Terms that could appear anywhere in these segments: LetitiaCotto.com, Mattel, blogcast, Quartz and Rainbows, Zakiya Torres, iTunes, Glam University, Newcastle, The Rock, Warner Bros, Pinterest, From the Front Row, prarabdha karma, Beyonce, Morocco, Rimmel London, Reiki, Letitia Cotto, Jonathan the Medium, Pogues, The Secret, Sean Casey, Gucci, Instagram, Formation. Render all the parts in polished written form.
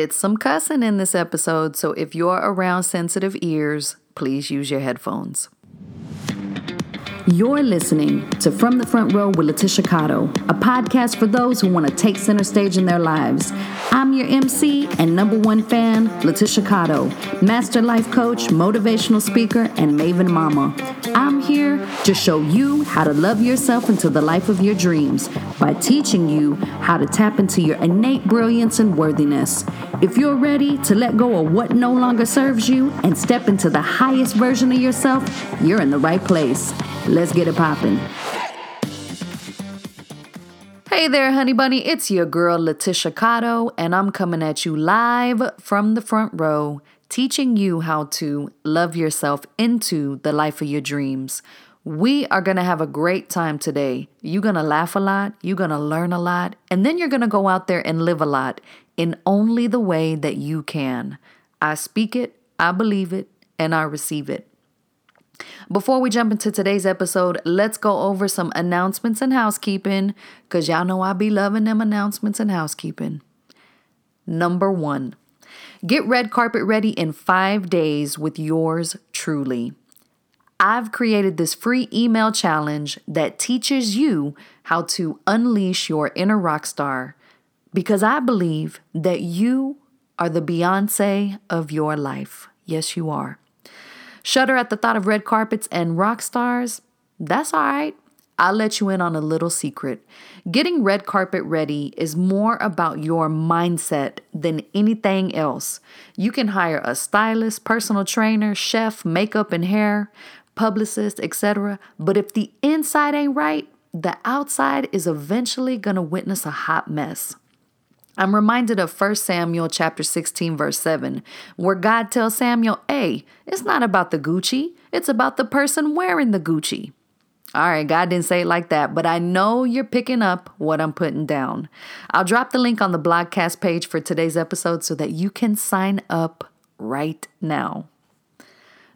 It's some cussing in this episode, so if you're around sensitive ears, please use your headphones. You're listening to From the Front Row with Letitia Cotto, a podcast for those who want to take center stage in their lives. I'm your MC and number one fan, Letitia Cotto, master life coach, motivational speaker, and Maven Mama. I'm here to show you how to love yourself into the life of your dreams by teaching you how to tap into your innate brilliance and worthiness. If you're ready to let go of what no longer serves you and step into the highest version of yourself, you're in the right place. Let's get it poppin'. Hey there, honey bunny. It's your girl, Letitia Cotto, and I'm coming at you live from the front row, teaching you how to love yourself into the life of your dreams. We are going to have a great time today. You're going to laugh a lot, you're going to learn a lot, and then you're going to go out there and live a lot in only the way that you can. I speak it, I believe it, and I receive it. Before we jump into today's episode, let's go over some announcements and housekeeping, because y'all know I be loving them announcements and housekeeping. Number one, get red carpet ready in 5 days with yours truly. I've created this free email challenge that teaches you how to unleash your inner rock star, because I believe that you are the Beyonce of your life. Yes, you are. Shudder at the thought of red carpets and rock stars? That's all right. I'll let you in on a little secret. Getting red carpet ready is more about your mindset than anything else. You can hire a stylist, personal trainer, chef, makeup and hair, publicist, etc. But if the inside ain't right, the outside is eventually going to witness a hot mess. I'm reminded of 1 Samuel chapter 16, verse 7, where God tells Samuel, hey, it's not about the Gucci. It's about the person wearing the Gucci. All right, God didn't say it like that, but I know you're picking up what I'm putting down. I'll drop the link on the blogcast page for today's episode so that you can sign up right now.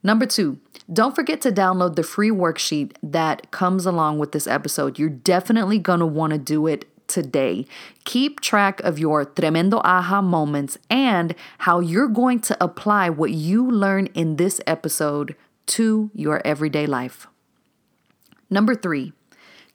Number two, don't forget to download the free worksheet that comes along with this episode. You're definitely going to want to do it today. Keep track of your tremendo aha moments and how you're going to apply what you learn in this episode to your everyday life. Number three,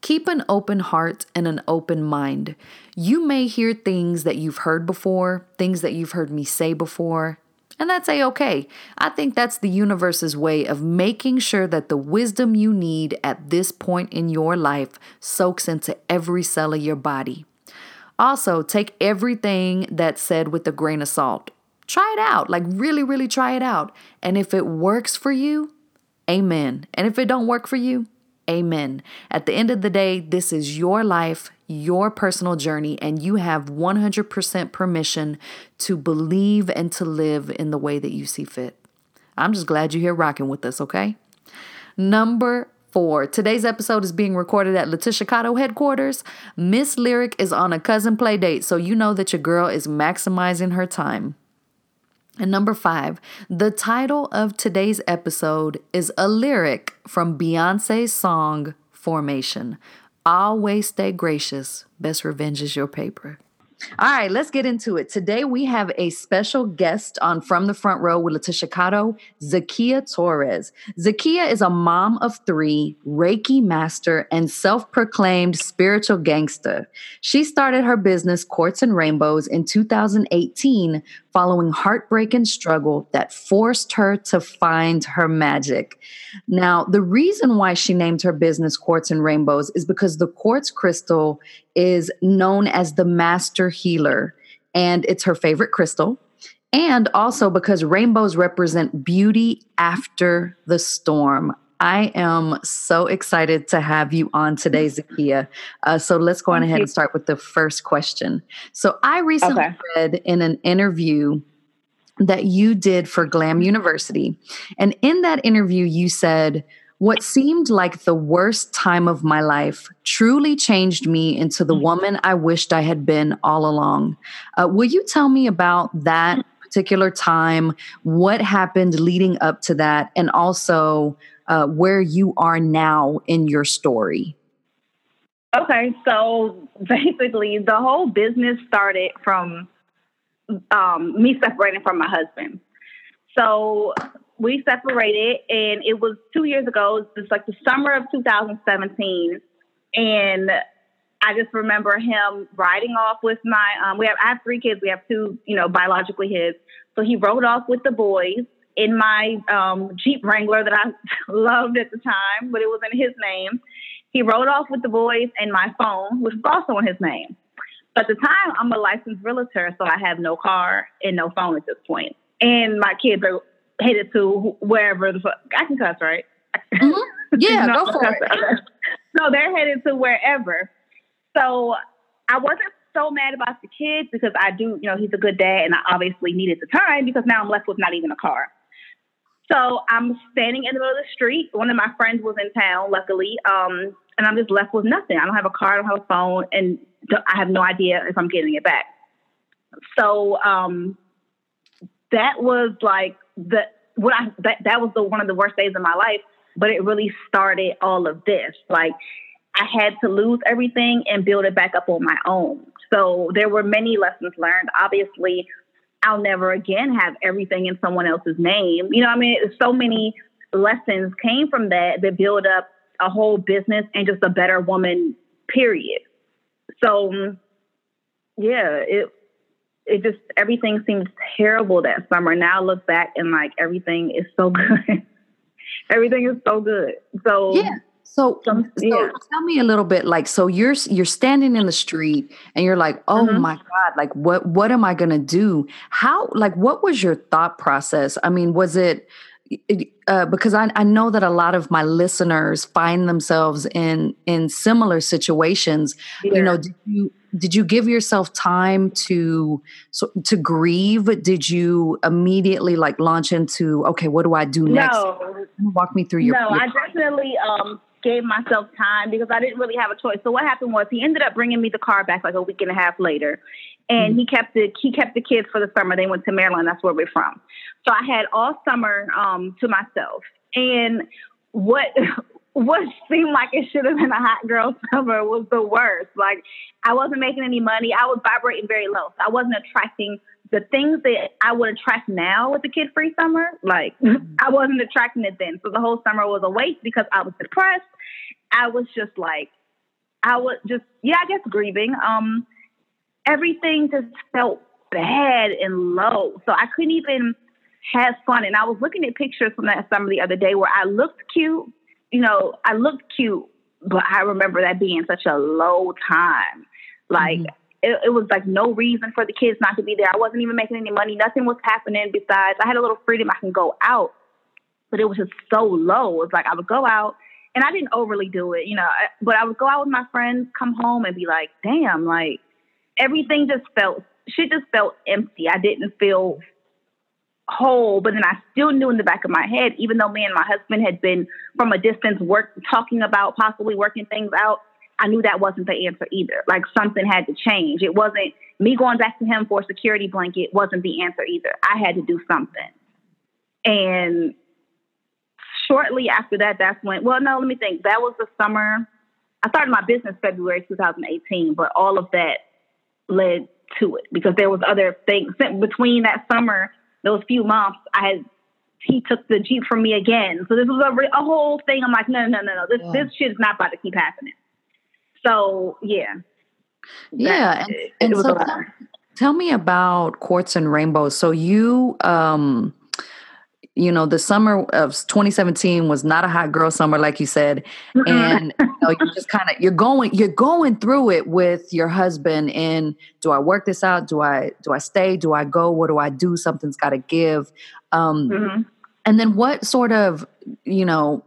keep an open heart and an open mind. You may hear things that you've heard before, things that you've heard me say before, and that's a-okay. I think that's the universe's way of making sure that the wisdom you need at this point in your life soaks into every cell of your body. Also, take everything that's said with a grain of salt. Try it out, like really, really try it out. And if it works for you, amen. And if it don't work for you, amen. At the end of the day, this is your life, your personal journey, and you have 100% permission to believe and to live in the way that you see fit. I'm just glad you're here rocking with us, okay? Number four, today's episode is being recorded at Letitia Cotto headquarters. Miss Lyric is on a cousin play date, so you know that your girl is maximizing her time. And number five, the title of today's episode is a lyric from Beyonce's song, Formation. Always stay gracious. Best revenge is your paper. All right, let's get into it. Today we have a special guest on From the Front Row with Letitia Cotto, Zakiya Torres. Zakiya is a mom of three, Reiki master, and self-proclaimed spiritual gangster. She started her business, Quartz and Rainbows, in 2018 following heartbreak and struggle that forced her to find her magic. Now, the reason why she named her business Quartz and Rainbows is because the quartz crystal is known as the master healer, and it's her favorite crystal. And also because rainbows represent beauty after the storm. I am so excited to have you on today, Zakiya. So let's go on ahead and start with the first question. So I recently read in an interview that you did for Glam University. And in that interview, you said, what seemed like the worst time of my life truly changed me into the woman I wished I had been all along. Will you tell me about that particular time, what happened leading up to that, and also where you are now in your story? Okay, so basically the whole business started from me separating from my husband. So we separated, and it was 2 years ago. It's like the summer of 2017, and I just remember him riding off with my. I have three kids. We have two, biologically his. So he rode off with the boys in my Jeep Wrangler that I loved at the time, but it was in his name. He rode off with the boys and my phone, which was also in his name. But at the time, I'm a licensed realtor, so I have no car and no phone at this point. And my kids are headed to wherever the fuck. I can cuss, right? Mm-hmm. Yeah, no, go for it. No, they're headed to wherever. So I wasn't so mad about the kids because I do, he's a good dad, and I obviously needed the time because now I'm left with not even a car. So I'm standing in the middle of the street. One of my friends was in town, luckily, and I'm just left with nothing. I don't have a car, I don't have a phone, and I have no idea if I'm getting it back. So that was like one of the worst days of my life, but it really started all of this. Like, I had to lose everything and build it back up on my own. So there were many lessons learned. Obviously, I'll never again have everything in someone else's name. So many lessons came from that build up a whole business and just a better woman, period. So yeah, it just, everything seems terrible that summer. Now I look back and like, everything is so good. Everything is so good. So yeah. So tell me a little bit, like, so you're standing in the street and you're like, oh mm-hmm. my God, like, what am I going to do? How, like, what was your thought process? I mean, was it, because I know that a lot of my listeners find themselves in similar situations, yeah. Did you give yourself time to grieve? Did you immediately like launch into, okay, what do I do next? No. Walk me through your... No, I definitely gave myself time because I didn't really have a choice. So what happened was he ended up bringing me the car back like a week and a half later. And mm-hmm. he kept the kids for the summer. They went to Maryland. That's where we're from. So I had all summer to myself. And what seemed like it should have been a hot girl summer was the worst. Like, I wasn't making any money. I was vibrating very low. So I wasn't attracting the things that I would attract now with the kid-free summer. Like, I wasn't attracting it then. So the whole summer was a waste because I was depressed. I was just like, I guess grieving. Everything just felt bad and low. So I couldn't even have fun. And I was looking at pictures from that summer the other day where I looked cute. But I remember that being such a low time. Like, mm-hmm. it was like no reason for the kids not to be there. I wasn't even making any money. Nothing was happening besides I had a little freedom. I can go out, but it was just so low. It was like I would go out, and I didn't overly do it, but I would go out with my friends, come home, and be like, damn, like, everything just felt, shit just felt empty. I didn't feel whole, but then I still knew in the back of my head, even though me and my husband had been from a distance talking about possibly working things out, I knew that wasn't the answer either. Like, something had to change. It wasn't me going back to him for a security blanket wasn't the answer either. I had to do something. And shortly after that, that was the summer. I started my business February 2018, but all of that led to it because there was other things between that summer. Those few months, he took the Jeep from me again. So this was a whole thing. I'm like, no. This shit is not about to keep happening. So yeah. Yeah. Tell me about Quartz and Rainbows. So you, the summer of 2017 was not a hot girl summer, like you said. And you just kind of, you're going through it with your husband. And do I work this out? Do I stay? Do I go? What do I do? Something's got to give. Mm-hmm. And then what sort of,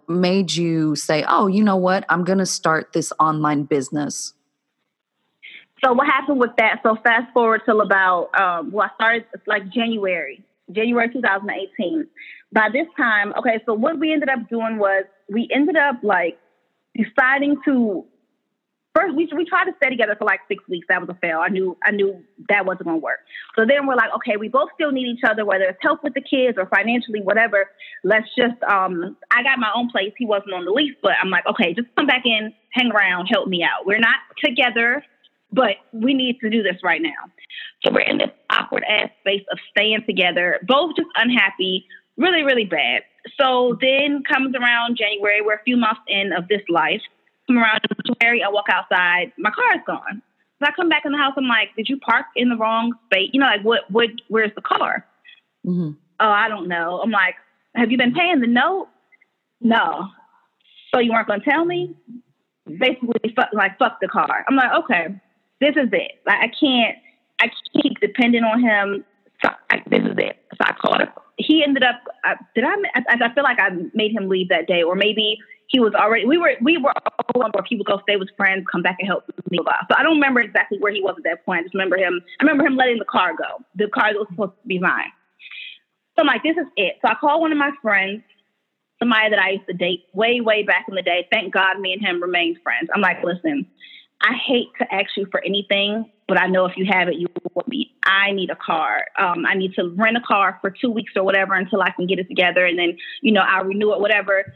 made you say, oh, you know what? I'm going to start this online business. So what happened with that? So fast forward till about, I started like January 2018. By this time, okay, so what we ended up doing was we ended up like deciding to first we tried to stay together for like 6 weeks. That was a fail. I knew that wasn't gonna work. So then we're like, okay, we both still need each other, whether it's help with the kids or financially, whatever. Let's just I got my own place. He wasn't on the lease, but I'm like, okay, just come back in, hang around, help me out. We're not together, but we need to do this right now. So we're in this awkward-ass space of staying together, both just unhappy, really, really bad. So then comes around January, we're a few months in of this life. Come around January, I walk outside, my car is gone. So I come back in the house, I'm like, did you park in the wrong space? You know, like, what where's the car? Mm-hmm. Oh, I don't know. I'm like, have you been paying the note? No. So you weren't going to tell me? Basically, fuck the car. I'm like, okay, this is it. Like, I can't keep depending on him. So this is it. So I called him. He ended up, I feel like I made him leave that day, or maybe he was already, we were all on board. He would go stay with friends, come back and help me. So I don't remember exactly where he was at that point. I just remember him. I remember him letting the car go. The car that was supposed to be mine. So I'm like, this is it. So I called one of my friends, somebody that I used to date way, way back in the day. Thank God me and him remained friends. I'm like, listen, I hate to ask you for anything, but I know if you have it, you will be. I need a car. I need to rent a car for 2 weeks or whatever until I can get it together. And then, you know, I'll renew it, whatever.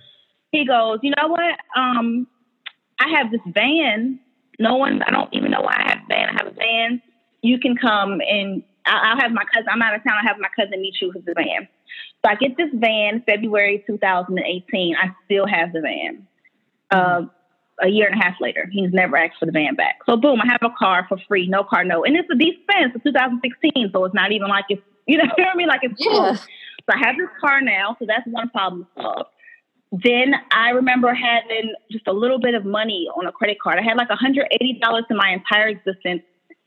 He goes, you know what? I have this van. I don't even know why I have a van. I have a van. You can come and I'll have my cousin. I'm out of town. I'll have my cousin meet you with the van. So I get this van February 2018. I still have the van. A year and a half later, he's never asked for the van back. So boom, I have a car for free, no car note. And it's a decent van, it's 2016, so it's not even like it's, you know what I mean? Like it's cool. So I have this car now, so that's one problem solved. Then I remember having just a little bit of money on a credit card. I had like $180 in my entire existence.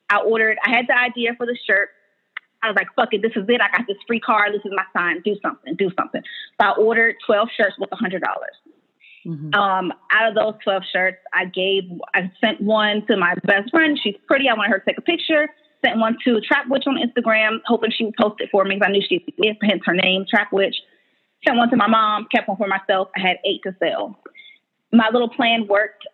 I had the idea for the shirt. I was like, fuck it, this is it. I got this free car. This is my sign. Do something. So I ordered 12 shirts with $100. Mm-hmm. Out of those 12 shirts, I sent one to my best friend. She's pretty. I wanted her to take a picture. Sent one to Trap Witch on Instagram, hoping she would post it for me because I knew she did, hence her name, Trap Witch. Sent one to my mom, kept one for myself. I had 8 to sell. My little plan worked.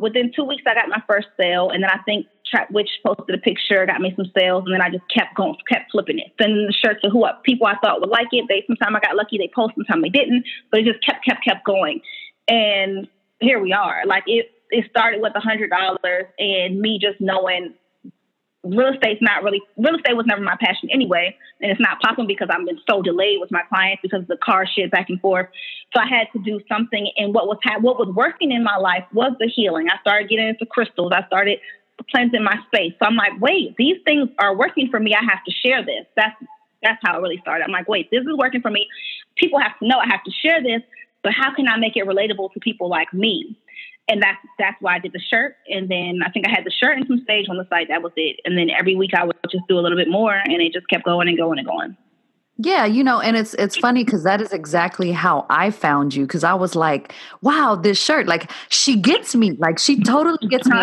Within 2 weeks, I got my first sale. And then I think Trap Witch posted a picture, got me some sales. And then I just kept going, kept flipping it. Sending the shirts to people I thought would like it. Sometimes I got lucky, they posted, sometimes they didn't. But it just kept going. And here we are. Like it started with $100 and me just knowing real estate was never my passion anyway. And it's not possible because I've been so delayed with my clients because of the car shit back and forth. So I had to do something. And what was working in my life was the healing. I started getting into crystals. I started cleansing my space. So I'm like, wait, these things are working for me. I have to share this. That's how it really started. I'm like, wait, this is working for me. People have to know I have to share this. But how can I make it relatable to people like me? And that's why I did the shirt. And then I think I had the shirt and some stage on the site. That was it. And then every week I would just do a little bit more, and it just kept going and going and going. Yeah, you know, and it's funny because that is exactly how I found you. Because I was like, wow, this shirt, like she gets me, like she totally gets me.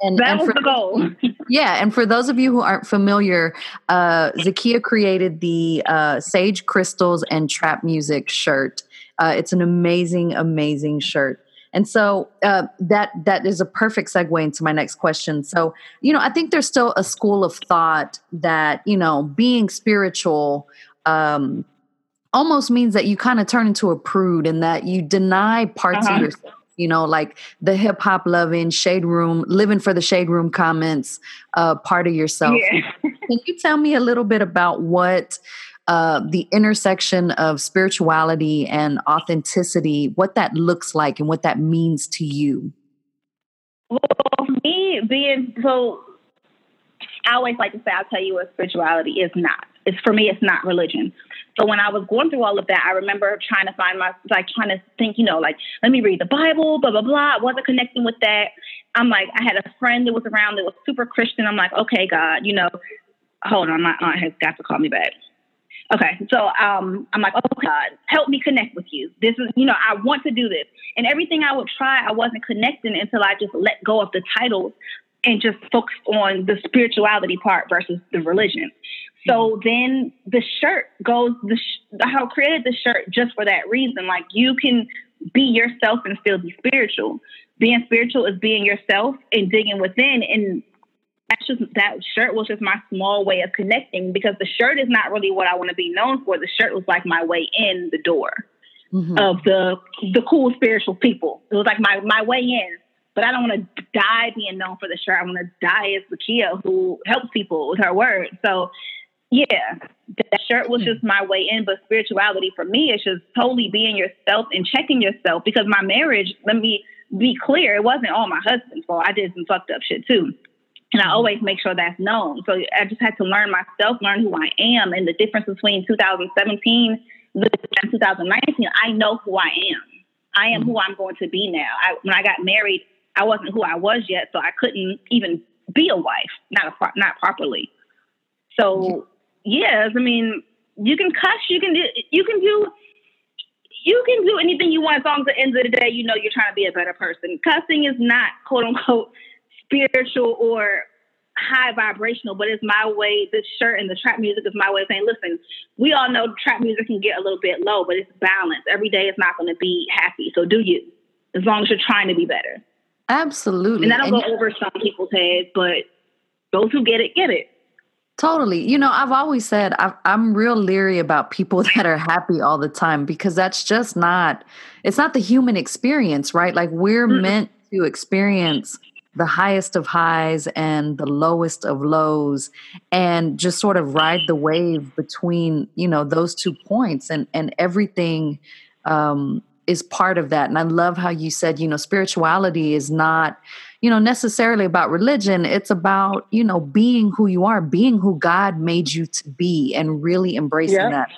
And that was the goal. Yeah. And for those of you who aren't familiar, Zakiya created the Sage Crystals and Trap Music shirt. It's an amazing, amazing shirt. And so that is a perfect segue into my next question. So, you know, I think there's still a school of thought that, you know, being spiritual almost means that you kind of turn into a prude and that you deny parts of yourself. You know, like the hip hop loving shade room, living for the shade room comments, part of yourself. Yeah. Can you tell me a little bit about the intersection of spirituality and authenticity, what that looks like and what that means to you? Well, I always like to say, I'll tell you what spirituality is not. For me, it's not religion. So when I was going through all of that, I remember trying to find trying to think, you know, like, let me read the Bible, blah, blah, blah. I wasn't connecting with that. I'm like, I had a friend that was around that was super Christian. I'm like, okay, God, you know, hold on, my aunt has got to call me back. Okay, so I'm like, oh, God, help me connect with you. This is, you know, I want to do this. And everything I would try, I wasn't connecting until I just let go of the titles and just focused on the spirituality part versus the religion. So then the shirt goes, I created the shirt just for that reason. Like, you can be yourself and still be spiritual. Being spiritual is being yourself and digging within, and that shirt was just my small way of connecting, because the shirt is not really what I want to be known for. The shirt was like my way in the door of the cool spiritual people. It was like my way in, but I don't want to die being known for the shirt. I want to die as Zakiya who helps people with her word. So Yeah, that shirt was just my way in. But spirituality for me is just totally being yourself and checking yourself, because my marriage, let me be clear, it wasn't all my husband's fault. I did some fucked up shit too. And I always make sure that's known. So I just had to learn myself, learn who I am. And the difference between 2017 and 2019, I know who I am. I am who I'm going to be now. When I got married, I wasn't who I was yet. So I couldn't even be a wife, not properly. So... yes, I mean, you can cuss, you can do anything you want, as long as at the end of the day, you know, you're trying to be a better person. Cussing is not, quote unquote, spiritual or high vibrational, but it's my way. This shirt and the trap music is my way of saying, listen, we all know trap music can get a little bit low, but it's balanced. Every day is not going to be happy. So do you, as long as you're trying to be better. Absolutely. And that'll go over some people's heads, but those who get it, get it. Totally. You know, I've always said I'm real leery about people that are happy all the time, because that's just not, it's not the human experience, right? Like we're meant to experience the highest of highs and the lowest of lows and just sort of ride the wave between, you know, those two points, and everything is part of that. And I love how you said, you know, spirituality is not, you know, necessarily about religion. It's about, you know, being who you are, being who God made you to be, and really embracing that.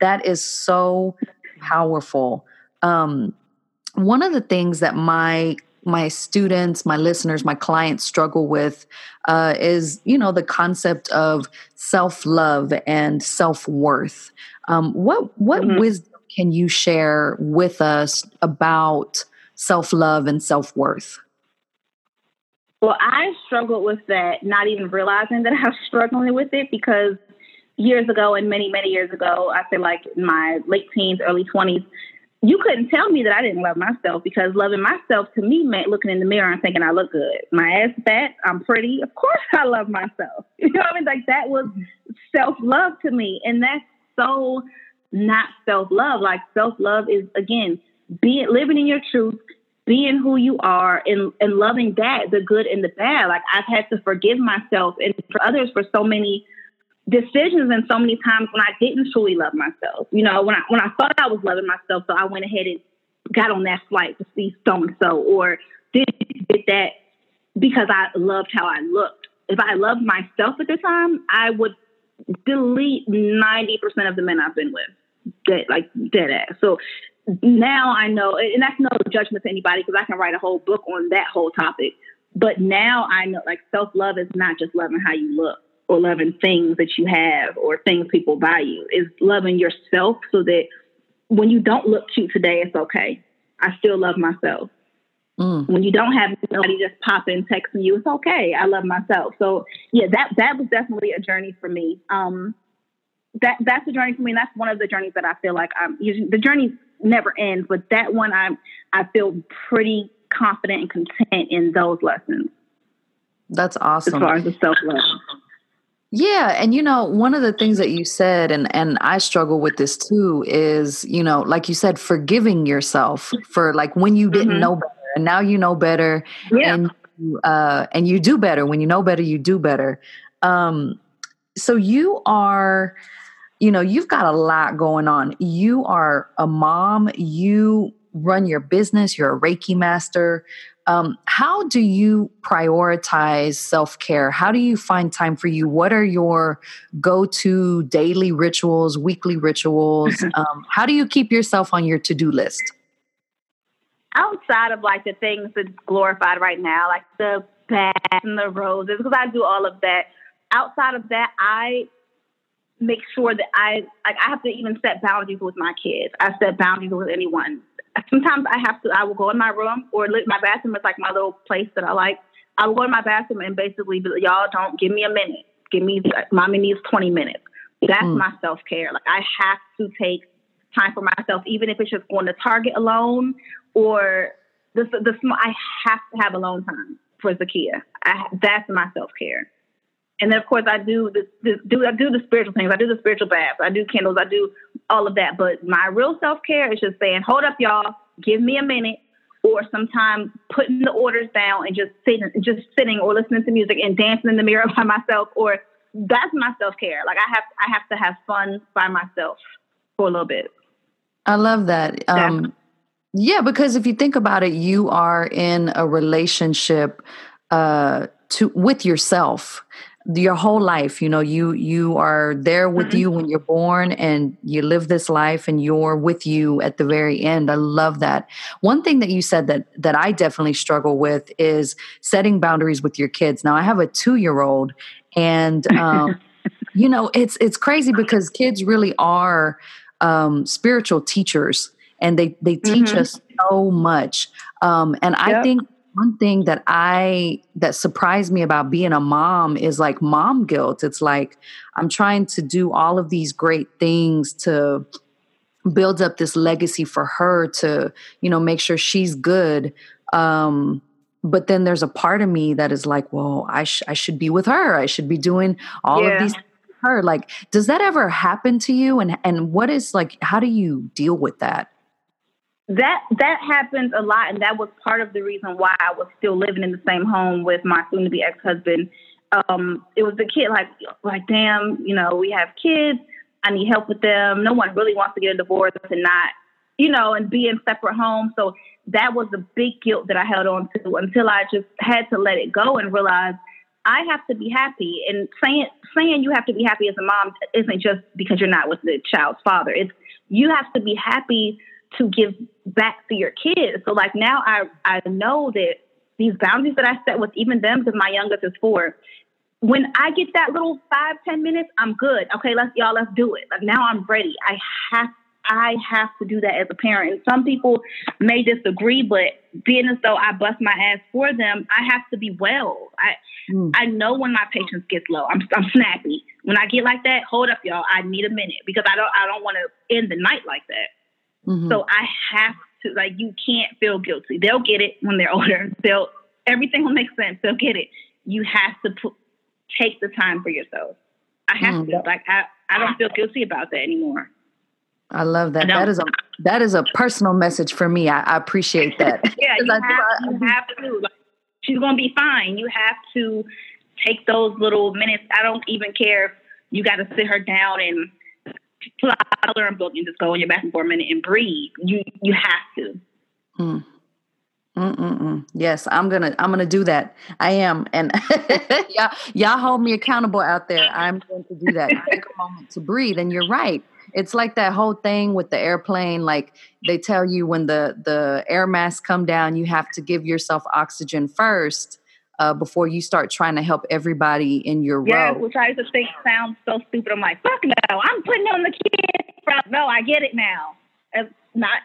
That is so powerful. One of the things that my students, my listeners, my clients struggle with is, you know, the concept of self-love and self-worth. What wisdom can you share with us about self-love and self-worth? Well, I struggled with that, not even realizing that I was struggling with it, because years ago, and many, many years ago, I feel like in my late teens, early 20s, you couldn't tell me that I didn't love myself, because loving myself to me meant looking in the mirror and thinking I look good. My ass fat, I'm pretty. Of course I love myself. You know what I mean? Like that was self-love to me. And that's so not self-love. Like self-love is, again, living in your truth, being who you are, and loving that, the good and the bad. Like I've had to forgive myself and for others for so many decisions and so many times when I didn't truly love myself. You know, when I thought I was loving myself, so I went ahead and got on that flight to see so-and-so, or did that because I loved how I looked. If I loved myself at the time, I would delete 90% of the men I've been with. Dead ass. So now I know, and that's no judgment to anybody, because I can write a whole book on that whole topic. But now I know, like, self-love is not just loving how you look or loving things that you have or things people buy you. It's loving yourself so that when you don't look cute today, it's okay. I still love myself. When you don't have nobody just popping, texting you, it's okay. I love myself. So yeah, that was definitely a journey for me. That's a journey for me. And that's one of the journeys that I feel like the journey never ends, but that one I feel pretty confident and content in those lessons. That's awesome. As far as the self-love. Yeah. And, you know, one of the things that you said, and I struggle with this too, is, you know, like you said, forgiving yourself for like when you didn't know better, and now you know better, and you do better. When you know better, you do better. So you are, you know, you've got a lot going on. You are a mom, you run your business, you're a Reiki master. How do you prioritize self-care? How do you find time for you? What are your go-to daily rituals, weekly rituals? How do you keep yourself on your to-do list? Outside of like the things that's glorified right now, like the baths and the roses, because I do all of that. Outside of that, I make sure that I have to even set boundaries with my kids. I set boundaries with anyone. Sometimes I will go in my room, or my bathroom is like my little place that I like. I will go in my bathroom and basically be like, y'all, don't give me a minute. Give me, like, mommy needs 20 minutes. That's my self-care. Like I have to take time for myself, even if it's just going to Target alone, or I have to have alone time for Zakiya. That's my self-care. And then, of course, I do the spiritual things. I do the spiritual baths. I do candles. I do all of that. But my real self-care is just saying, hold up, y'all. Give me a minute. Or sometimes putting the orders down and just sitting or listening to music and dancing in the mirror by myself, or that's my self-care. Like I have to have fun by myself for a little bit. I love that. Yeah, because if you think about it, you are in a relationship with yourself your whole life. You know, you are there with you when you're born, and you live this life, and you're with you at the very end. I love that. One thing that you said that I definitely struggle with is setting boundaries with your kids. Now, I have a 2-year-old, and you know, it's crazy because kids really are spiritual teachers. And they teach us so much. And I think one thing that surprised me about being a mom is like mom guilt. It's like, I'm trying to do all of these great things to build up this legacy for her to, you know, make sure she's good. But then there's a part of me that is like, well, I should be with her. I should be doing all of these things with her. Like, does that ever happen to you? And what is like, how do you deal with that? That happens a lot, and that was part of the reason why I was still living in the same home with my soon-to-be ex-husband. It was the kid, like, damn, you know, we have kids. I need help with them. No one really wants to get a divorce and not, you know, and be in separate homes. So that was a big guilt that I held on to until I just had to let it go and realize I have to be happy. And saying you have to be happy as a mom isn't just because you're not with the child's father. It's you have to be happy to give back to your kids. So like now I know that these boundaries that I set with even them, because my youngest is 4, when I get that little 5-10 minutes, I'm good. Okay, let's do it. Like now I'm ready. I have to do that as a parent. And some people may disagree, but being as though I bust my ass for them, I have to be well. I know when my patience gets low. I'm snappy. When I get like that, hold up, y'all. I need a minute because I don't want to end the night like that. Mm-hmm. So I have to, like, you can't feel guilty. They'll get it when they're older. Everything will make sense. They'll get it. You have to take the time for yourself. I have to. Like, I don't feel guilty about that anymore. I love that. That is a personal message for me. I appreciate that. Yeah, you have to. Like, she's going to be fine. You have to take those little minutes. I don't even care if you got to sit her down and pull out a coloring book and just go in your bathroom for a minute and breathe. You have to. Yes, I'm gonna do that. I am, and y'all hold me accountable out there. I'm going to do that. Take a moment to breathe, and you're right. It's like that whole thing with the airplane. Like they tell you when the air masks come down, you have to give yourself oxygen first. Before you start trying to help everybody in your row. Which I used to think sounds so stupid. I'm like, fuck no, I'm putting on the kids. No, I get it now. It's not,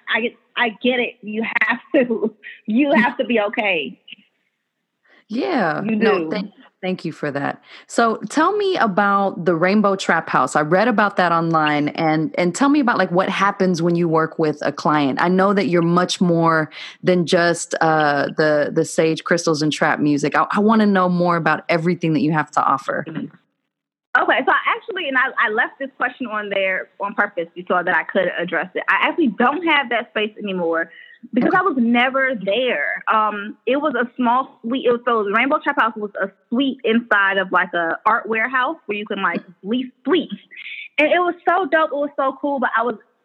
I get it. You have to. You have to be okay. Yeah. You do. No, thank you for that. So tell me about the Rainbow Trap House. I read about that online. And tell me about like what happens when you work with a client. I know that you're much more than just the sage crystals and trap music. I want to know more about everything that you have to offer. Okay. So I left this question on there on purpose so that I could address it. I actually don't have that space anymore. Because I was never there. It was a small suite. So the Rainbow Trap House was a suite inside of like a art warehouse where you can like lease suites. And it was so dope. It was so cool. But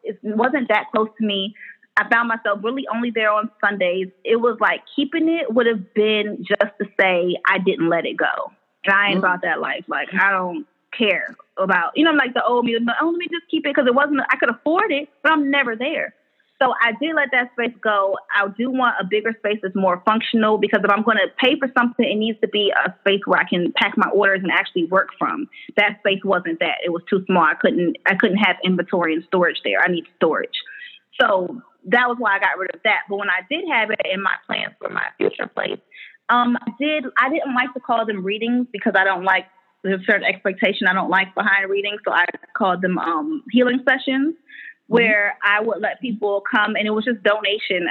it wasn't that close to me. I found myself really only there on Sundays. It was like keeping it would have been just to say I didn't let it go. And I ain't about that life. Like I don't care about, you know, like the old me. Like, oh, let me just keep it because it wasn't, I could afford it, but I'm never there. So I did let that space go. I do want a bigger space that's more functional because if I'm going to pay for something, it needs to be a space where I can pack my orders and actually work from. That space wasn't that. It was too small. I couldn't have inventory and storage there. I need storage. So that was why I got rid of that. But when I did have it in my plans for my future place, I didn't like to call them readings because I don't like there's certain expectation I don't like behind readings. So I called them healing sessions. Where I would let people come, and it was just donation,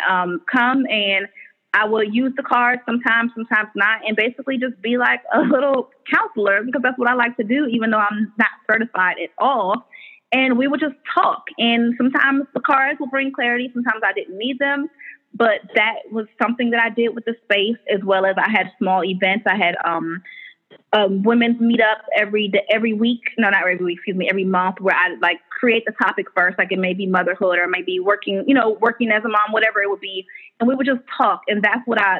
come, and I will use the card sometimes not, and basically just be like a little counselor because that's what I like to do, even though I'm not certified at all. And we would just talk, and sometimes the cards will bring clarity. Sometimes I didn't need them, but that was something that I did with the space as well as I had small events. I had women meet up every month, where I like create the topic first. Like it may be motherhood, or it may be working as a mom, whatever it would be. And we would just talk. And that's what I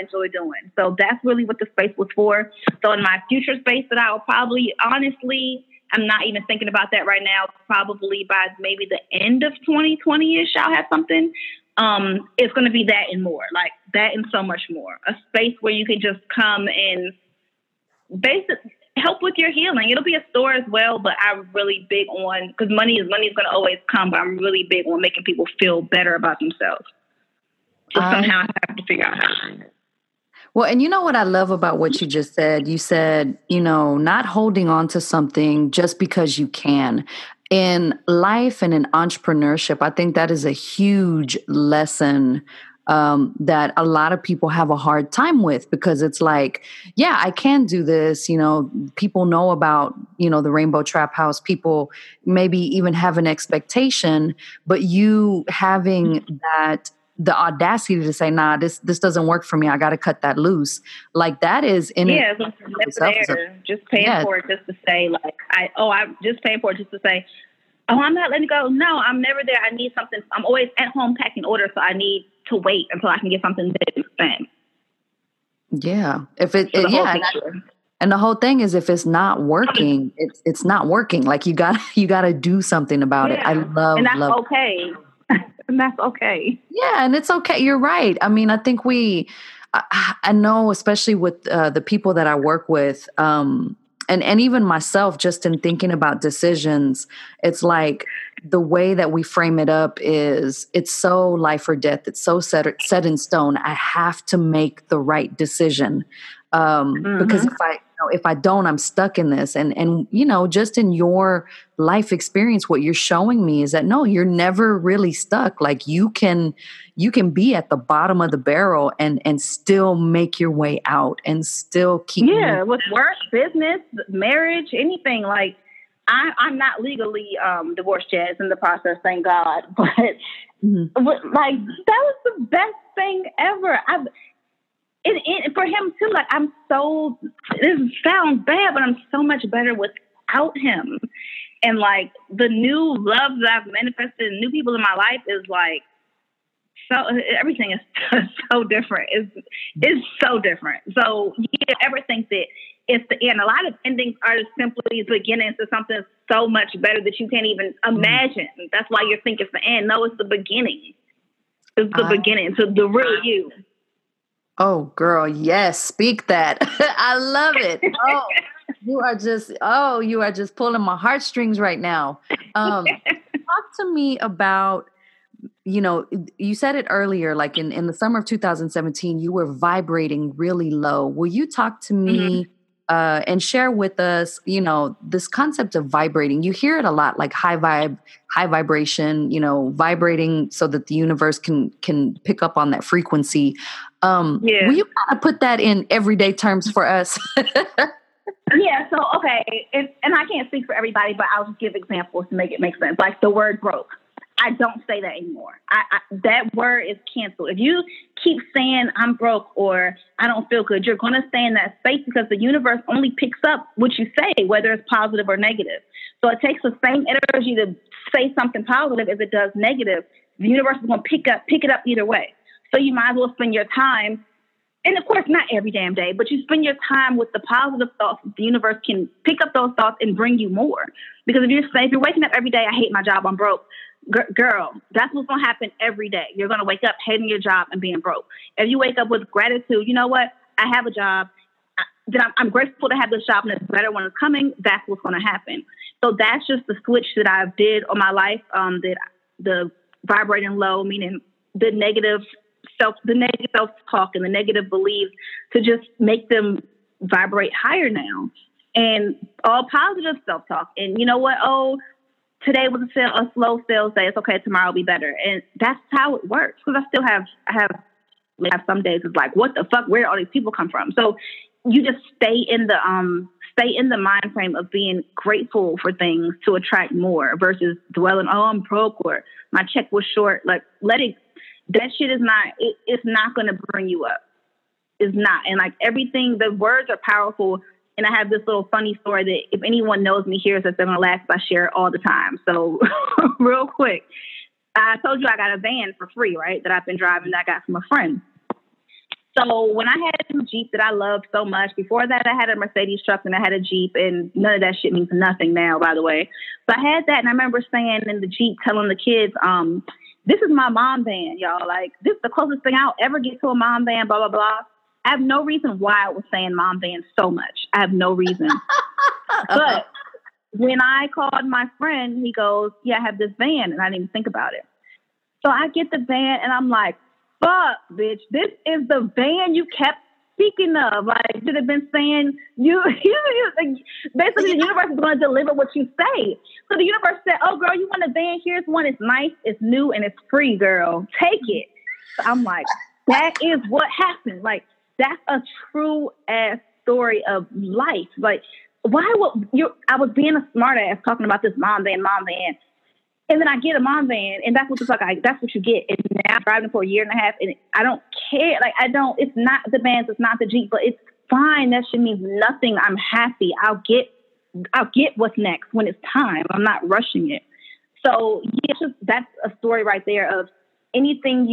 enjoy doing. So that's really what the space was for. So in my future space that I will probably, honestly, I'm not even thinking about that right now. Probably by maybe the end of 2020-ish, I'll have something. It's going to be that and more, like that and so much more. A space where you can just come and basically help with your healing. It'll be a store as well, but I'm really big on, because money is going to always come, but I'm really big on making people feel better about themselves. So somehow I have to figure out how to do it. Well, and you know what I love about what you just said? You said, not holding on to something just because you can. In life and in entrepreneurship, I think that is a huge lesson that a lot of people have a hard time with, because it's like, yeah, I can do this. People know about, the Rainbow Trap House. People maybe even have an expectation, but you having that, the audacity to say, nah, this doesn't work for me. I got to cut that loose. Like that is in it. Just paying for it just to say, oh, I'm not letting go. No, I'm never there. I need something. I'm always at home packing orders, so I need to wait until I can get something that expands. Yeah. And the whole thing is, if it's not working, it's not working. Like you gotta do something about it. I love. And that's love. Okay. And that's okay. Yeah, and it's okay. You're right. I mean, I think I know, especially with the people that I work with, and even myself, just in thinking about decisions, it's like the way that we frame it up is, it's so life or death. It's so set in stone. I have to make the right decision because if I don't, I'm stuck in this. And just in your life experience, what you're showing me is that, no, you're never really stuck. Like you can be at the bottom of the barrel and still make your way out and still keep. Yeah. With work, business, marriage, anything. Like I'm not legally divorced yet. It's in the process. Thank God. But like, that was the best thing ever. And for him too, like this sounds bad, but I'm so much better without him. And like the new love that I've manifested, new people in my life is like, so everything is so different. It's so different. So you ever think that it's the end. A lot of endings are simply beginnings to something so much better that you can't even imagine. That's why you think it's the end. No, it's the beginning. It's the beginning to the real you. Oh, girl, yes, speak that. I love it. Oh, you are just pulling my heartstrings right now. Talk to me about, you said it earlier, like in the summer of 2017, you were vibrating really low. Will you talk to me and share with us, this concept of vibrating? You hear it a lot, like high vibe, high vibration, vibrating so that the universe can pick up on that frequency. Will you kind of put that in everyday terms for us? Yeah. So, okay. And I can't speak for everybody, but I'll just give examples to make it make sense. Like the word broke. I don't say that anymore. That word is canceled. If you keep saying I'm broke or I don't feel good, you're going to stay in that space because the universe only picks up what you say, whether it's positive or negative. So it takes the same energy to say something positive as it does negative. The universe is going to pick it up either way. So you might as well spend your time, and of course not every damn day, but you spend your time with the positive thoughts. The universe can pick up those thoughts and bring you more. Because if you're waking up every day, I hate my job, I'm broke. Girl, that's what's going to happen every day. You're going to wake up hating your job and being broke. If you wake up with gratitude, you know what? I have a job. I'm grateful to have this job and it's better when it's coming. That's what's going to happen. So that's just the switch that I did on my life, that the vibrating low, meaning the negative self-talk and the negative beliefs, to just make them vibrate higher now, and all positive self-talk. And you know what? Oh, today was a slow sales day. It's okay. Tomorrow will be better. And that's how it works. Because I still have some days it's like, what the fuck? Where did all these people come from? So you just stay in the mind frame of being grateful for things to attract more versus dwelling, oh, I'm broke or my check was short. Like that shit is not, it's not going to bring you up. It's not. And like everything, the words are powerful. And I have this little funny story that if anyone knows me, hears this, they're going to laugh because I share it all the time. So real quick, I told you I got a van for free, right, that I've been driving that I got from a friend. So when I had a new Jeep that I loved so much, before that I had a Mercedes truck and I had a Jeep, and none of that shit means nothing now, by the way. But I had that, and I remember saying in the Jeep, telling the kids, this is my mom van, y'all. Like, this is the closest thing I'll ever get to a mom van, blah, blah, blah. I have no reason why I was saying mom van so much. I have no reason. But when I called my friend, he goes, yeah, I have this van, and I didn't even think about it. So I get the van, and I'm like, fuck, bitch, this is the van you kept speaking of. Like, you should have been saying, basically the universe is going to deliver what you say. So the universe said, oh, girl, you want a van? Here's one. It's nice, it's new, and it's free, girl. Take it. So I'm like, that is what happened. Like, that's a true-ass story of life. Like, why would you? I was being a smart-ass talking about this mom van. And then I get a mom van, and that's what the fuck that's what you get. And now I'm driving for a year and a half, and I don't care. Like, it's not the vans, it's not the Jeep, but it's fine. That shit means nothing. I'm happy. I'll get what's next when it's time. I'm not rushing it. So yeah, that's a story right there of anything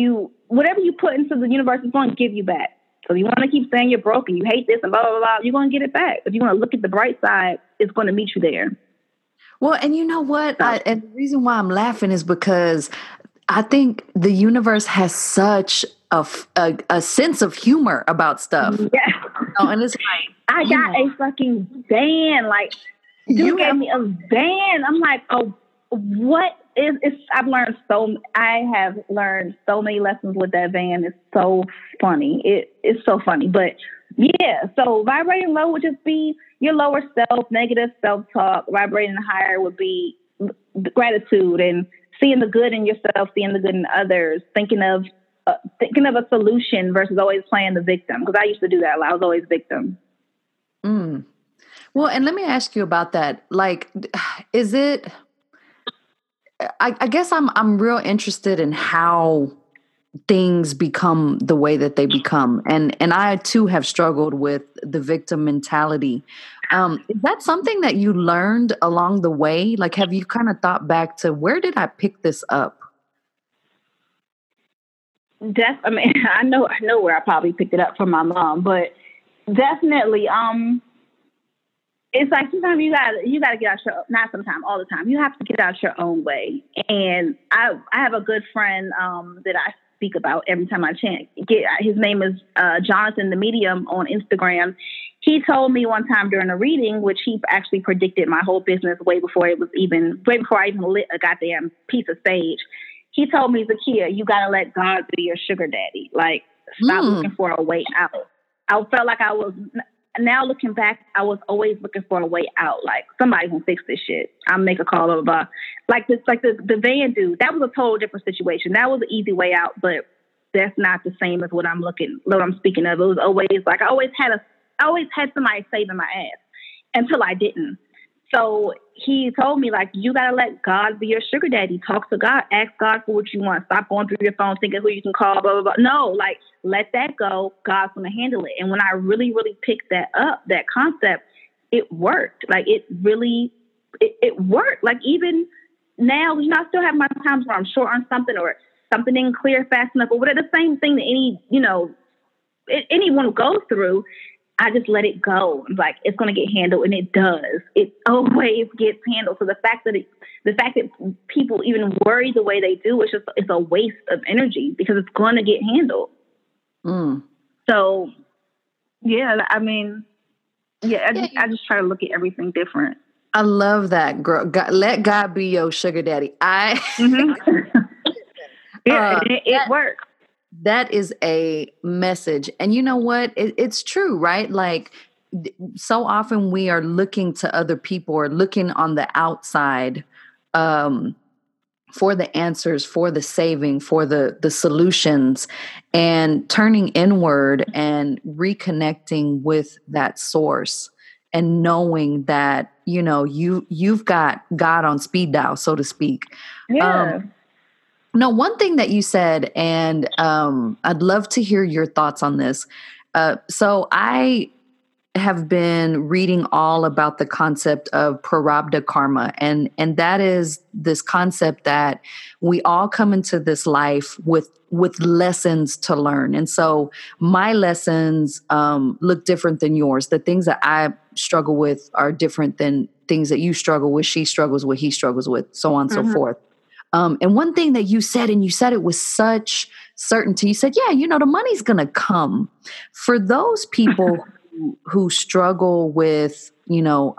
whatever you put into the universe is going to give you back. So if you want to keep saying you're broken, you hate this and blah, blah, blah, you're going to get it back. If you want to look at the bright side, it's going to meet you there. Well, and you know what? And the reason why I'm laughing is because I think the universe has such a sense of humor about stuff. Yeah. You know, and it's like, I got a fucking van. Like, you gave me a van. I'm like, oh, what? I have learned so many lessons with that van. It's so funny. It's so funny. But yeah, so vibrating low would just be your lower self, negative self-talk. Vibrating higher would be gratitude and seeing the good in yourself, seeing the good in others, thinking of a solution versus always playing the victim. Because I used to do that a lot. I was always victim. Mm. Well, and let me ask you about that. Like, is it... I guess I'm real interested in how things become the way that they become, and I too have struggled with the victim mentality. Is that something that you learned along the way? Like, have you kind of thought back to where did I pick this up? I know where I probably picked it up from my mom, but definitely, it's like sometimes you gotta get out your, not sometimes, all the time. You have to get out your own way. And I have a good friend that I speak about every time I chant. His name is Jonathan the Medium on Instagram. He told me one time during a reading, which he actually predicted my whole business way before I even lit a goddamn piece of sage. He told me, Zakiya, you gotta let God be your sugar daddy. Like, stop looking for a way out. I felt like I was. Now looking back, I was always looking for a way out. Like, somebody gonna fix this shit. I'll make a call over. Like the van dude, that was a total different situation. That was an easy way out, but that's not the same as what I'm speaking of. It was always like I always had somebody saving my ass until I didn't. So he told me, like, you gotta let God be your sugar daddy. Talk to God, ask God for what you want. Stop going through your phone thinking who you can call, blah, blah, blah. No, like, let that go. God's gonna handle it. And when I really, really picked that up, that concept, it worked. Like, it really worked. Like, even now, you know, I still have my times where I'm short on something or something didn't clear fast enough, or whatever, the same thing that anyone goes through. I just let it go. Like, it's going to get handled, and it does. It always gets handled. So the fact that people even worry the way they do, it's a waste of energy because it's going to get handled. Mm. So, yeah, I mean, I just try to look at everything different. I love that, girl. God, let God be your sugar daddy. It works. That is a message. And you know what? It's true, right? Like, so often we are looking to other people or looking on the outside for the answers, for the saving, for the solutions, and turning inward and reconnecting with that source and knowing that, you know, you've got God on speed dial, so to speak. Yeah. No, one thing that you said, and I'd love to hear your thoughts on this. So I have been reading all about the concept of prarabdha karma. And that is this concept that we all come into this life with lessons to learn. And so my lessons look different than yours. The things that I struggle with are different than things that you struggle with, she struggles with, he struggles with, so on and so forth. And one thing that you said, and you said it with such certainty, you said, yeah, you know, the money's going to come. For those people who struggle with, you know,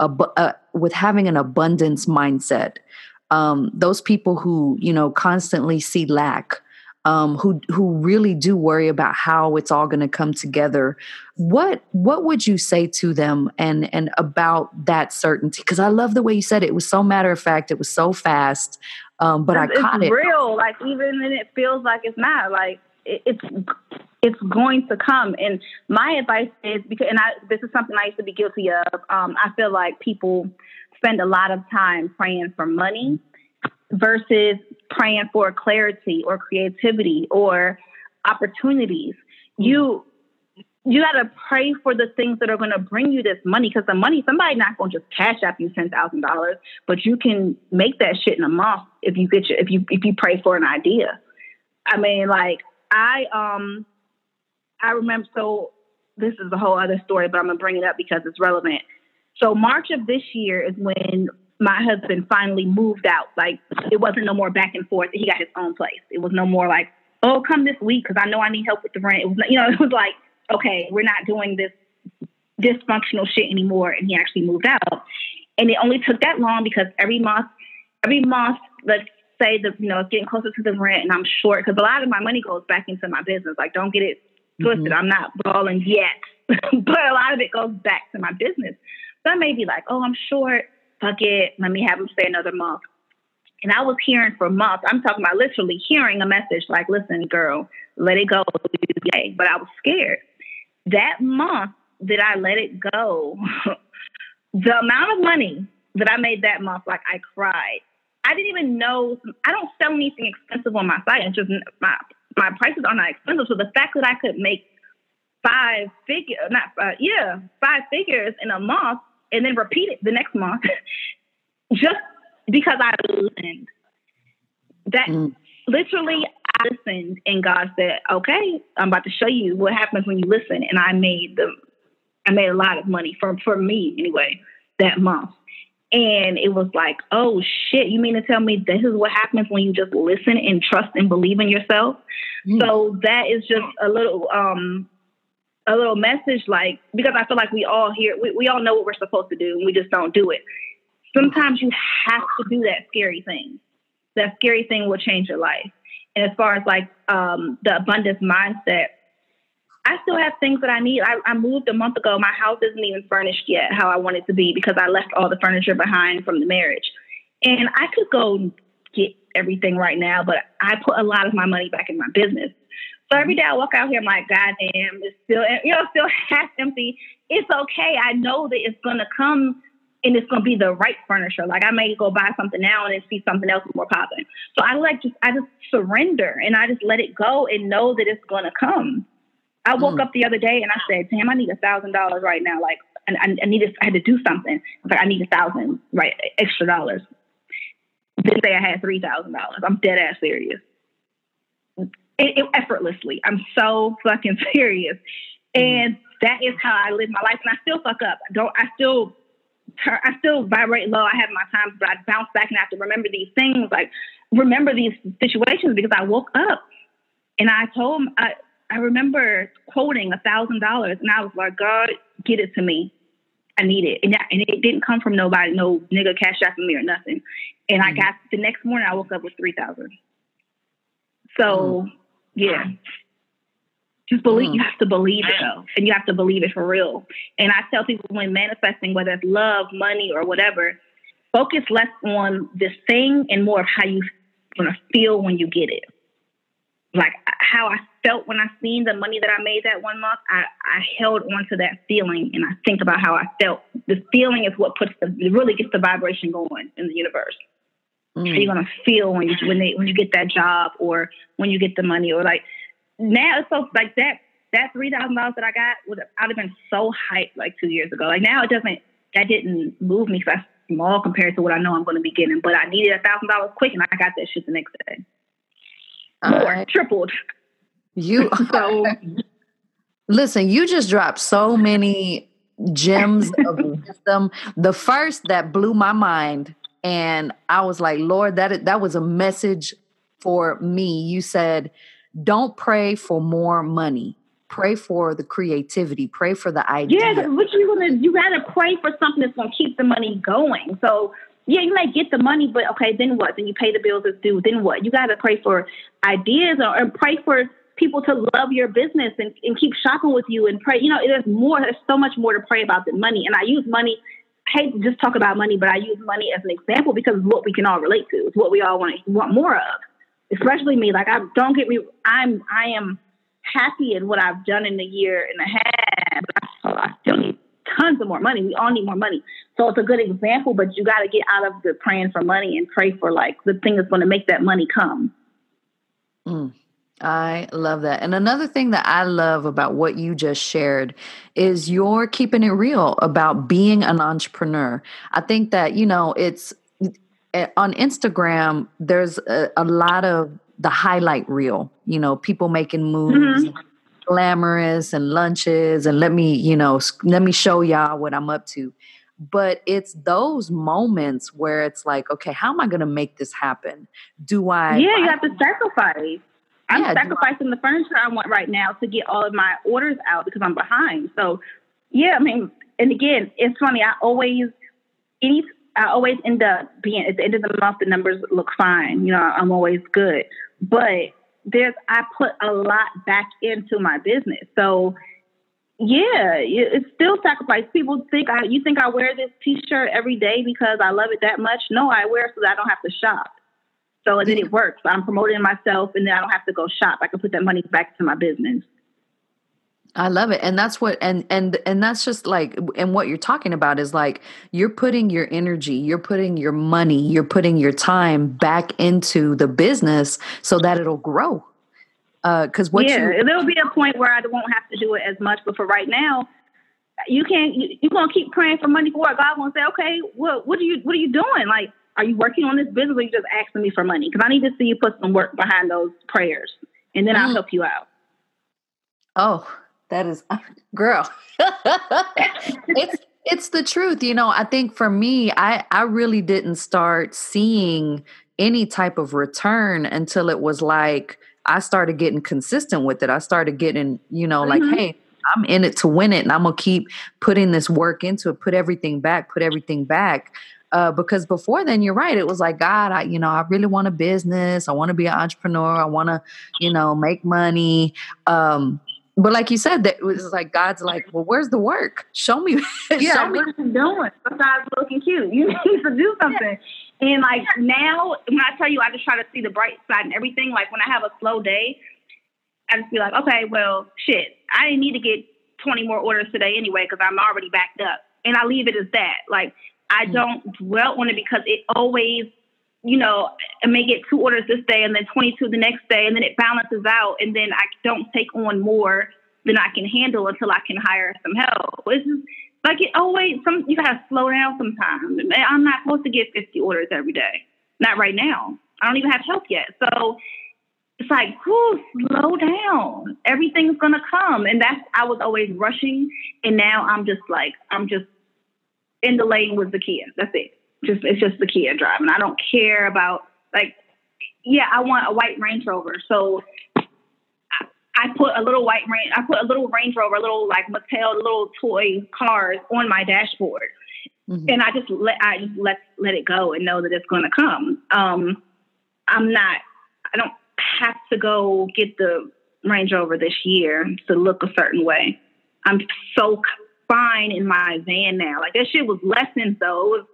with having an abundance mindset, those people who, you know, constantly see lack, who really do worry about how it's all going to come together. What would you say to them and about that certainty? Because I love the way you said it. It was so matter of fact. It was so fast. But I caught it. It's real. Like, even when it feels like it's not, like it's going to come. And my advice is, because, and this is something I used to be guilty of. I feel like people spend a lot of time praying for money versus praying for clarity or creativity or opportunities. You got to pray for the things that are going to bring you this money, because the money, somebody not going to just cash app you $10,000, but you can make that shit in a month if you get your, if you pray for an idea. I mean, like I remember, so this is a whole other story, but I'm going to bring it up because it's relevant. So March of this year is when my husband finally moved out. Like, it wasn't no more back and forth. He got his own place. It was no more like, oh, come this week because I know I need help with the rent. It was, you know, it was like, okay, we're not doing this dysfunctional shit anymore. And he actually moved out. And it only took that long because every month, let's say that, you know, it's getting closer to the rent and I'm short, because a lot of my money goes back into my business. Like, don't get it twisted. Mm-hmm. I'm not balling yet, but a lot of it goes back to my business. So I may be like, oh, I'm short. Fuck it. Let me have him stay another month. And I was hearing for months. I'm talking about literally hearing a message like, listen, girl, let it go. But I was scared. That month that I let it go, the amount of money that I made that month, like, I cried. I didn't even know. I don't sell anything expensive on my site. It's just my prices are not expensive. So the fact that I could make five figures in a month and then repeat it the next month just because I listened. Literally, I listened, and God said, okay, I'm about to show you what happens when you listen. And I made a lot of money for me anyway that month. And it was like, oh shit, you mean to tell me this is what happens when you just listen and trust and believe in yourself? Mm. So that is just a little message, like, because I feel like we all hear, we all know what we're supposed to do, and we just don't do it. Sometimes you have to do that scary thing. That scary thing will change your life. And as far as like the abundance mindset, I still have things that I need. I moved a month ago. My house isn't even furnished yet how I want it to be, because I left all the furniture behind from the marriage. And I could go get everything right now, but I put a lot of my money back in my business. So every day I walk out here, I'm like, God damn, it's still, you know, still half empty. It's okay. I know that it's going to come, and it's going to be the right furniture. Like, I may go buy something now and then see something else more popping. So I just surrender, and I just let it go and know that it's going to come. I woke up the other day and I said, damn, I need $1,000 right now. Like, and I had to do something. Like, I need $1,000, right? Extra dollars. This day I had $3,000. I'm dead ass serious. It effortlessly. I'm so fucking serious. And that is how I live my life. And I still fuck up. I still vibrate low. I have my times, but I bounce back, and I have to remember these things, like remember these situations, because I woke up and I told him, I remember quoting $1,000, and I was like, God, get it to me. I need it. And it didn't come from nobody, no nigga cash out for me or nothing. And I got, the next morning I woke up with 3,000. So yeah, just believe. You have to believe it though. And you have to believe it for real. And I tell people when manifesting, whether it's love, money, or whatever, focus less on this thing and more of how you going to feel when you get it. Like how I felt when I seen the money that I made that one month, I held on to that feeling, and I think about how I felt. The feeling is what puts really gets the vibration going in the universe. How you're going to feel when you get that job, or when you get the money, or like now it's so like that that $3,000 that I got would have, I would have been so hyped like 2 years ago. Like now it doesn't, that didn't move me because I'm small compared to what I know I'm going to be getting. But I needed $1,000 quick and I got that shit the next day. Tripled. You so listen, you just dropped so many gems of wisdom. The first that blew my mind, and I was like, Lord, that was a message for me. You said, don't pray for more money. Pray for the creativity. Pray for the idea. Yeah, what you gotta pray for something that's gonna keep the money going. So yeah, you might get the money, but okay, then what? Then you pay the bills that's due. Then what? You gotta pray for ideas or pray for people to love your business and keep shopping with you and pray. You know, there's more. There's so much more to pray about than money. And I use money. I hate to just talk about money, but I use money as an example because it's what we can all relate to. It's what we all want more of. Especially me. Like I am happy in what I've done in a year and a half, but I still need tons of more money. We all need more money. So it's a good example, but you got to get out of the praying for money and pray for like the thing that's going to make that money come. I love that. And another thing that I love about what you just shared is you're keeping it real about being an entrepreneur. I think that, you know, it's on Instagram, there's a lot of the highlight reel, you know, people making moves, mm-hmm. glamorous and lunches and let me show y'all what I'm up to. But it's those moments where it's like, okay, how am I going to make this happen? You have to sacrifice. I'm sacrificing the furniture I want right now to get all of my orders out because I'm behind. So yeah, I mean, and again, it's funny. I always end up being at the end of the month, the numbers look fine. You know, I'm always good, but I put a lot back into my business. So yeah, it's still sacrifice. People think you think I wear this t-shirt every day because I love it that much. No, I wear it so that I don't have to shop. So then it works. I'm promoting myself and then I don't have to go shop. I can put that money back to my business. I love it. And that's what, and that's just like, and what you're talking about is like, you're putting your energy, you're putting your money, you're putting your time back into the business so that it'll grow. There'll be a point where I won't have to do it as much, but for right now, you're going to keep praying for money for what? God won't say, okay, well, what are you doing? Like, are you working on this business or are you just asking me for money? Because I need to see you put some work behind those prayers, and then I'll help you out. Oh, that is, girl. It's the truth. You know, I think for me, I really didn't start seeing any type of return until it was like I started getting consistent with it. I started getting, you know, like, hey, I'm in it to win it, and I'm going to keep putting this work into it, put everything back. Because before then, you're right. It was like, God, I really want a business. I want to be an entrepreneur. I want to, make money. But like you said, that it was like, God's like, well, where's the work? Show me. Yeah, show me. What are you doing? Besides looking cute. You need to do something. Yeah. And like now, when I tell you, I just try to see the bright side and everything. Like when I have a slow day, I just be like, okay, well, shit, I didn't need to get 20 more orders today anyway, because I'm already backed up. And I leave it as that. Like, I don't dwell on it because it always, I may get 2 orders this day and then 22 the next day, and then it balances out, and then I don't take on more than I can handle until I can hire some help. It's just, like it always, you gotta slow down sometimes. I'm not supposed to get 50 orders every day. Not right now. I don't even have help yet. So it's like, whoo, slow down. Everything's gonna come. And I was always rushing, and now I'm just in the lane with Zakiya. That's it. It's just Zakiya driving. I don't care about I want a white Range Rover. So I put a little Range Rover, a little like Mattel, little toy cars on my dashboard. Mm-hmm. And I just let it go and know that it's going to come. I don't have to go get the Range Rover this year to look a certain way. I'm so fine in my van now. Like that shit was lessons though. It was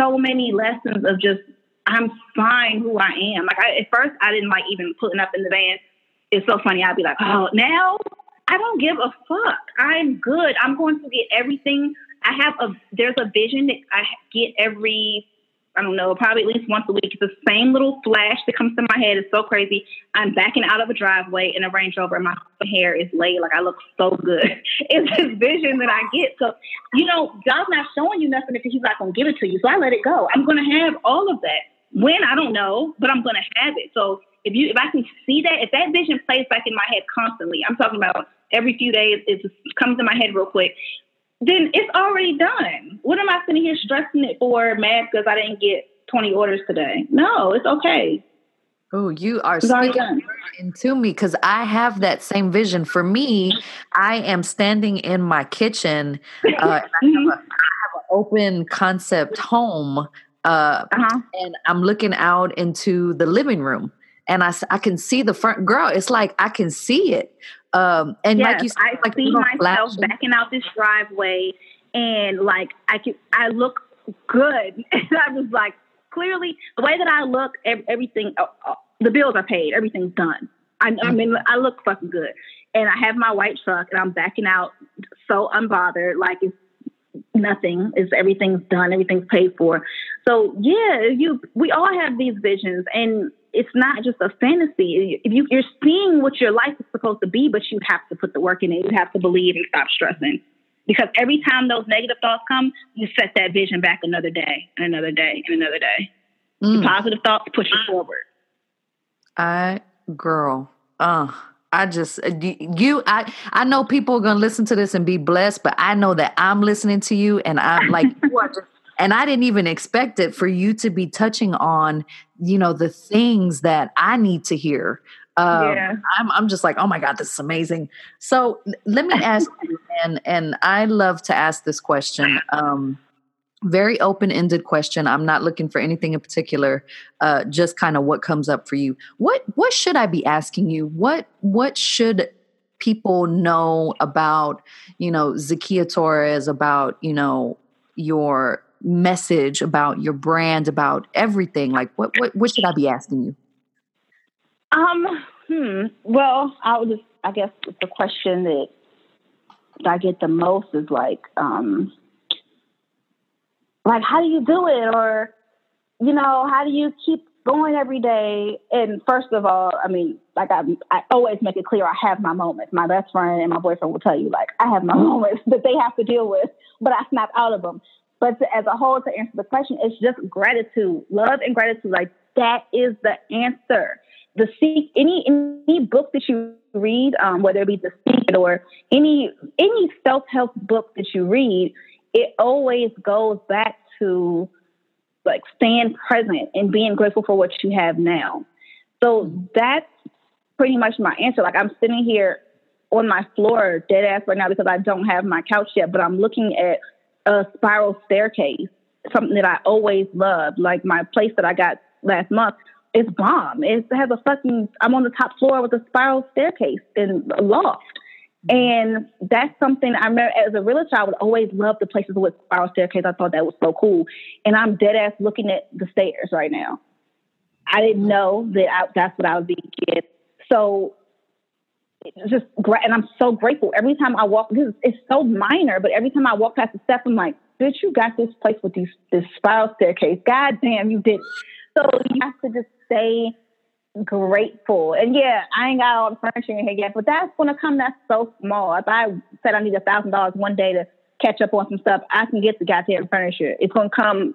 so many lessons of just, I'm fine who I am. Like at first I didn't like even putting up in the van. It's so funny. I'd be like, oh, now I don't give a fuck. I'm good. I'm going to get everything. There's a vision that I get every I don't know, probably at least once a week. It's the same little flash that comes to my head. It's so crazy. I'm backing out of a driveway in a Range Rover and my hair is laid. Like, I look so good. It's this vision that I get. So, you know, God's not showing you nothing if he's not going to give it to you. So I let it go. I'm going to have all of that. When, I don't know, but I'm going to have it. So if I can see that, if that vision plays back in my head constantly, I'm talking about every few days, it just comes in my head real quick, then it's already done. What am I sitting here stressing it for, mad because I didn't get 20 orders today? No, it's okay. Oh, you are speaking to me because I have that same vision. For me, I am standing in my kitchen. I have an open concept home and I'm looking out into the living room and I can see the front. Girl, it's like I can see it. And yes, like you said, I like, see myself backing out this driveway and like I look good. And I was like, clearly the way that I look, everything, the bills are paid, everything's done. I mean, I look fucking good and I have my white truck and I'm backing out so unbothered. Like it's nothing, is everything's done. Everything's paid for. So yeah, we all have these visions and it's not just a fantasy. If you're seeing what your life is supposed to be, but you have to put the work in it. You have to believe and stop stressing. Because every time those negative thoughts come, you set that vision back another day and another day and another day. Mm. The positive thoughts push you forward. I know people are going to listen to this and be blessed, but I know that I'm listening to you and I'm like, and I didn't even expect it for you to be touching on, you know, the things that I need to hear. I'm just like, oh my God, this is amazing. So let me ask you, and I love to ask this question. Very open-ended question. I'm not looking for anything in particular. Just kind of what comes up for you. What should I be asking you? What should people know about, you know, Zakiya Torres, about, you know, your message, about your brand, about everything? Like what should I be asking you? Well, I guess the question that I get the most is like how do you do it? Or, you know, how do you keep going every day? And first of all, I mean, like I always make it clear, I have my moments. My best friend and my boyfriend will tell you, like, I have my moments that they have to deal with, but I snap out of them. But as a whole, to answer the question, it's just gratitude, love and gratitude. Like, that is the answer. Any book that you read, whether it be The Secret or any self-help book that you read, it always goes back to like staying present and being grateful for what you have now. So that's pretty much my answer. Like, I'm sitting here on my floor dead ass right now because I don't have my couch yet, but I'm looking at a spiral staircase, something that I always loved. Like, my place that I got last month is bomb. It has a fucking, I'm on the top floor with a spiral staircase and a loft. And that's something I remember as a realtor, I would always love the places with spiral staircase. I thought that was so cool. And I'm dead ass looking at the stairs right now. I didn't know that that's what I would be getting. So it's just great. And I'm so grateful. Every time I walk, it's so minor, but every time I walk past the steps, I'm like, bitch, you got this place with this spiral staircase. God damn, you didn't. So you have to just stay grateful. And yeah, I ain't got all the furniture in here yet, but that's going to come. That's so small. If I said I need $1,000 one day to catch up on some stuff, I can get the goddamn furniture. It's going to come.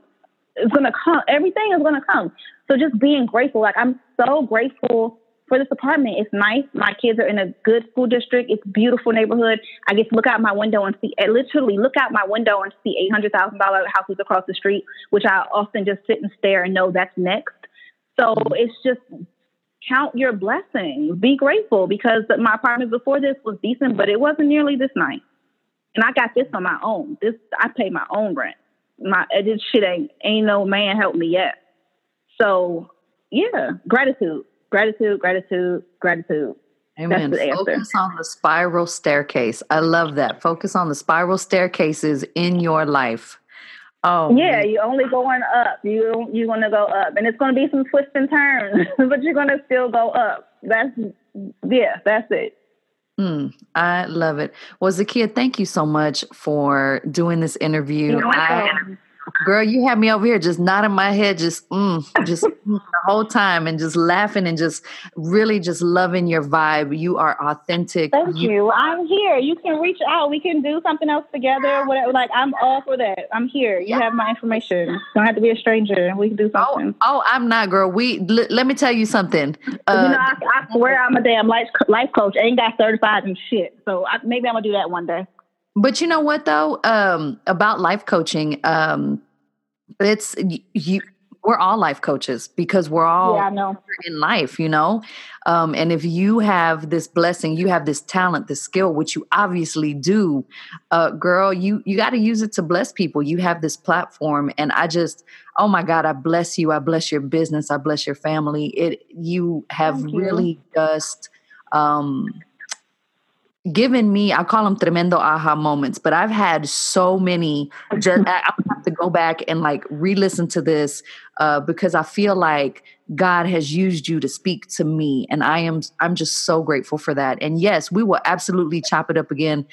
It's going to come. Everything is going to come. So just being grateful. Like, I'm so grateful for this apartment. It's nice. My kids are in a good school district. It's a beautiful neighborhood. I get to look out my window and see, $800,000 houses across the street, which I often just sit and stare and know that's next. So it's just count your blessings. Be grateful, because my apartment before this was decent, but it wasn't nearly this nice. And I got this on my own. I pay my own rent. This shit ain't no man helped me yet. So yeah, gratitude. Gratitude, gratitude, gratitude. Amen. That's the answer. Focus on the spiral staircase. I love that. Focus on the spiral staircases in your life. Oh yeah, man. You're only going up. You're gonna go up, and it's gonna be some twists and turns, but you're gonna still go up. That's it. I love it. Well, Zakiya, thank you so much for doing this interview. Girl, you had me over here just nodding my head, just the whole time, and just laughing and just really just loving your vibe. You are authentic. Thank you. I'm here. You can reach out. We can do something else together. Whatever. Like, I'm all for that. I'm here. You have my information. Don't have to be a stranger. We can do something. Oh, I'm not, girl. Let me tell you something. I swear I'm a damn life coach. I ain't got certified and shit. So maybe I'm going to do that one day. But you know what though, about life coaching, we're all life coaches because we're all in life, you know? And if you have this blessing, you have this talent, this skill, which you obviously do, girl, you got to use it to bless people. You have this platform, and I just, oh my God, I bless you. I bless your business. I bless your family. Given me, I call them tremendo aha moments, but I've had so many. I have to go back and like re-listen to this because I feel like God has used you to speak to me, and I'm just so grateful for that. And yes, we will absolutely chop it up again.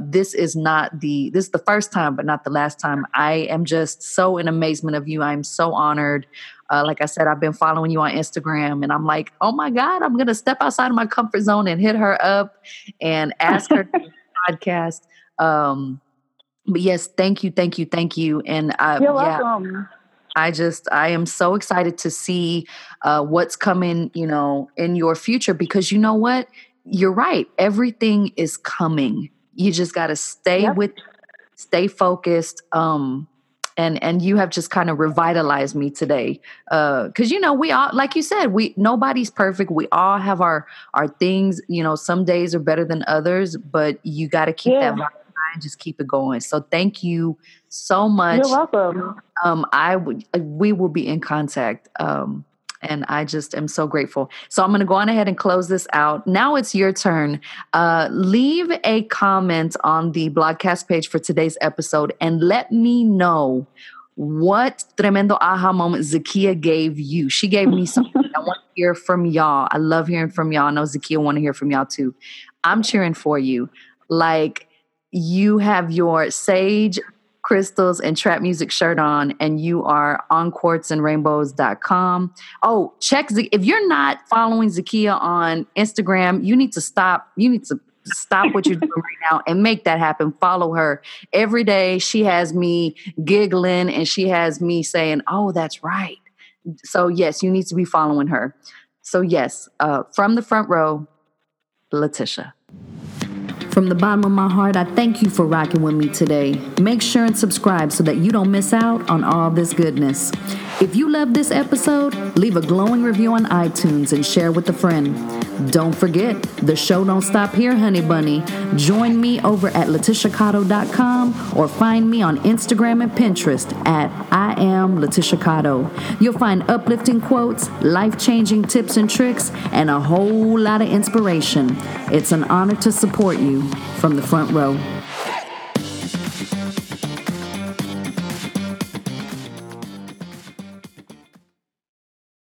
This is the first time, but not the last time. I am just so in amazement of you. I'm so honored. Like I said, I've been following you on Instagram, and I'm like, oh my God, I'm going to step outside of my comfort zone and hit her up and ask her to podcast. But yes, thank you. Thank you. Thank you. And you're welcome. I am so excited to see what's coming, you know, in your future, because you know what? You're right. Everything is coming. You just got to stay focused. And you have just kind of revitalized me today. Cause you know, we all, like you said, nobody's perfect. We all have our things, you know, some days are better than others, but you got to keep that in mind. Just keep it going. So thank you so much. You're welcome. We will be in contact. And I just am so grateful. So I'm going to go on ahead and close this out. Now it's your turn. Leave a comment on the blogcast page for today's episode and let me know what tremendo aha moment Zakiya gave you. She gave me something. I want to hear from y'all. I love hearing from y'all. I know Zakiya want to hear from y'all too. I'm cheering for you. Like, you have your sage crystals and trap music shirt on, and you are on quartzandrainbows.com. Oh, check. If you're not following Zakiya on Instagram, you need to stop. You need to stop what you're doing right now and make that happen. Follow her every day. She has me giggling and she has me saying, oh, that's right. So yes, you need to be following her. So yes, from the front row, Letitia. From the bottom of my heart, I thank you for rocking with me today. Make sure and subscribe so that you don't miss out on all this goodness. If you love this episode, leave a glowing review on iTunes and share with a friend. Don't forget, the show don't stop here, honey bunny. Join me over at LetitiaCotto.com or find me on Instagram and Pinterest at I am Letitia Cotto. You'll find uplifting quotes, life-changing tips and tricks, and a whole lot of inspiration. It's an honor to support you from the front row.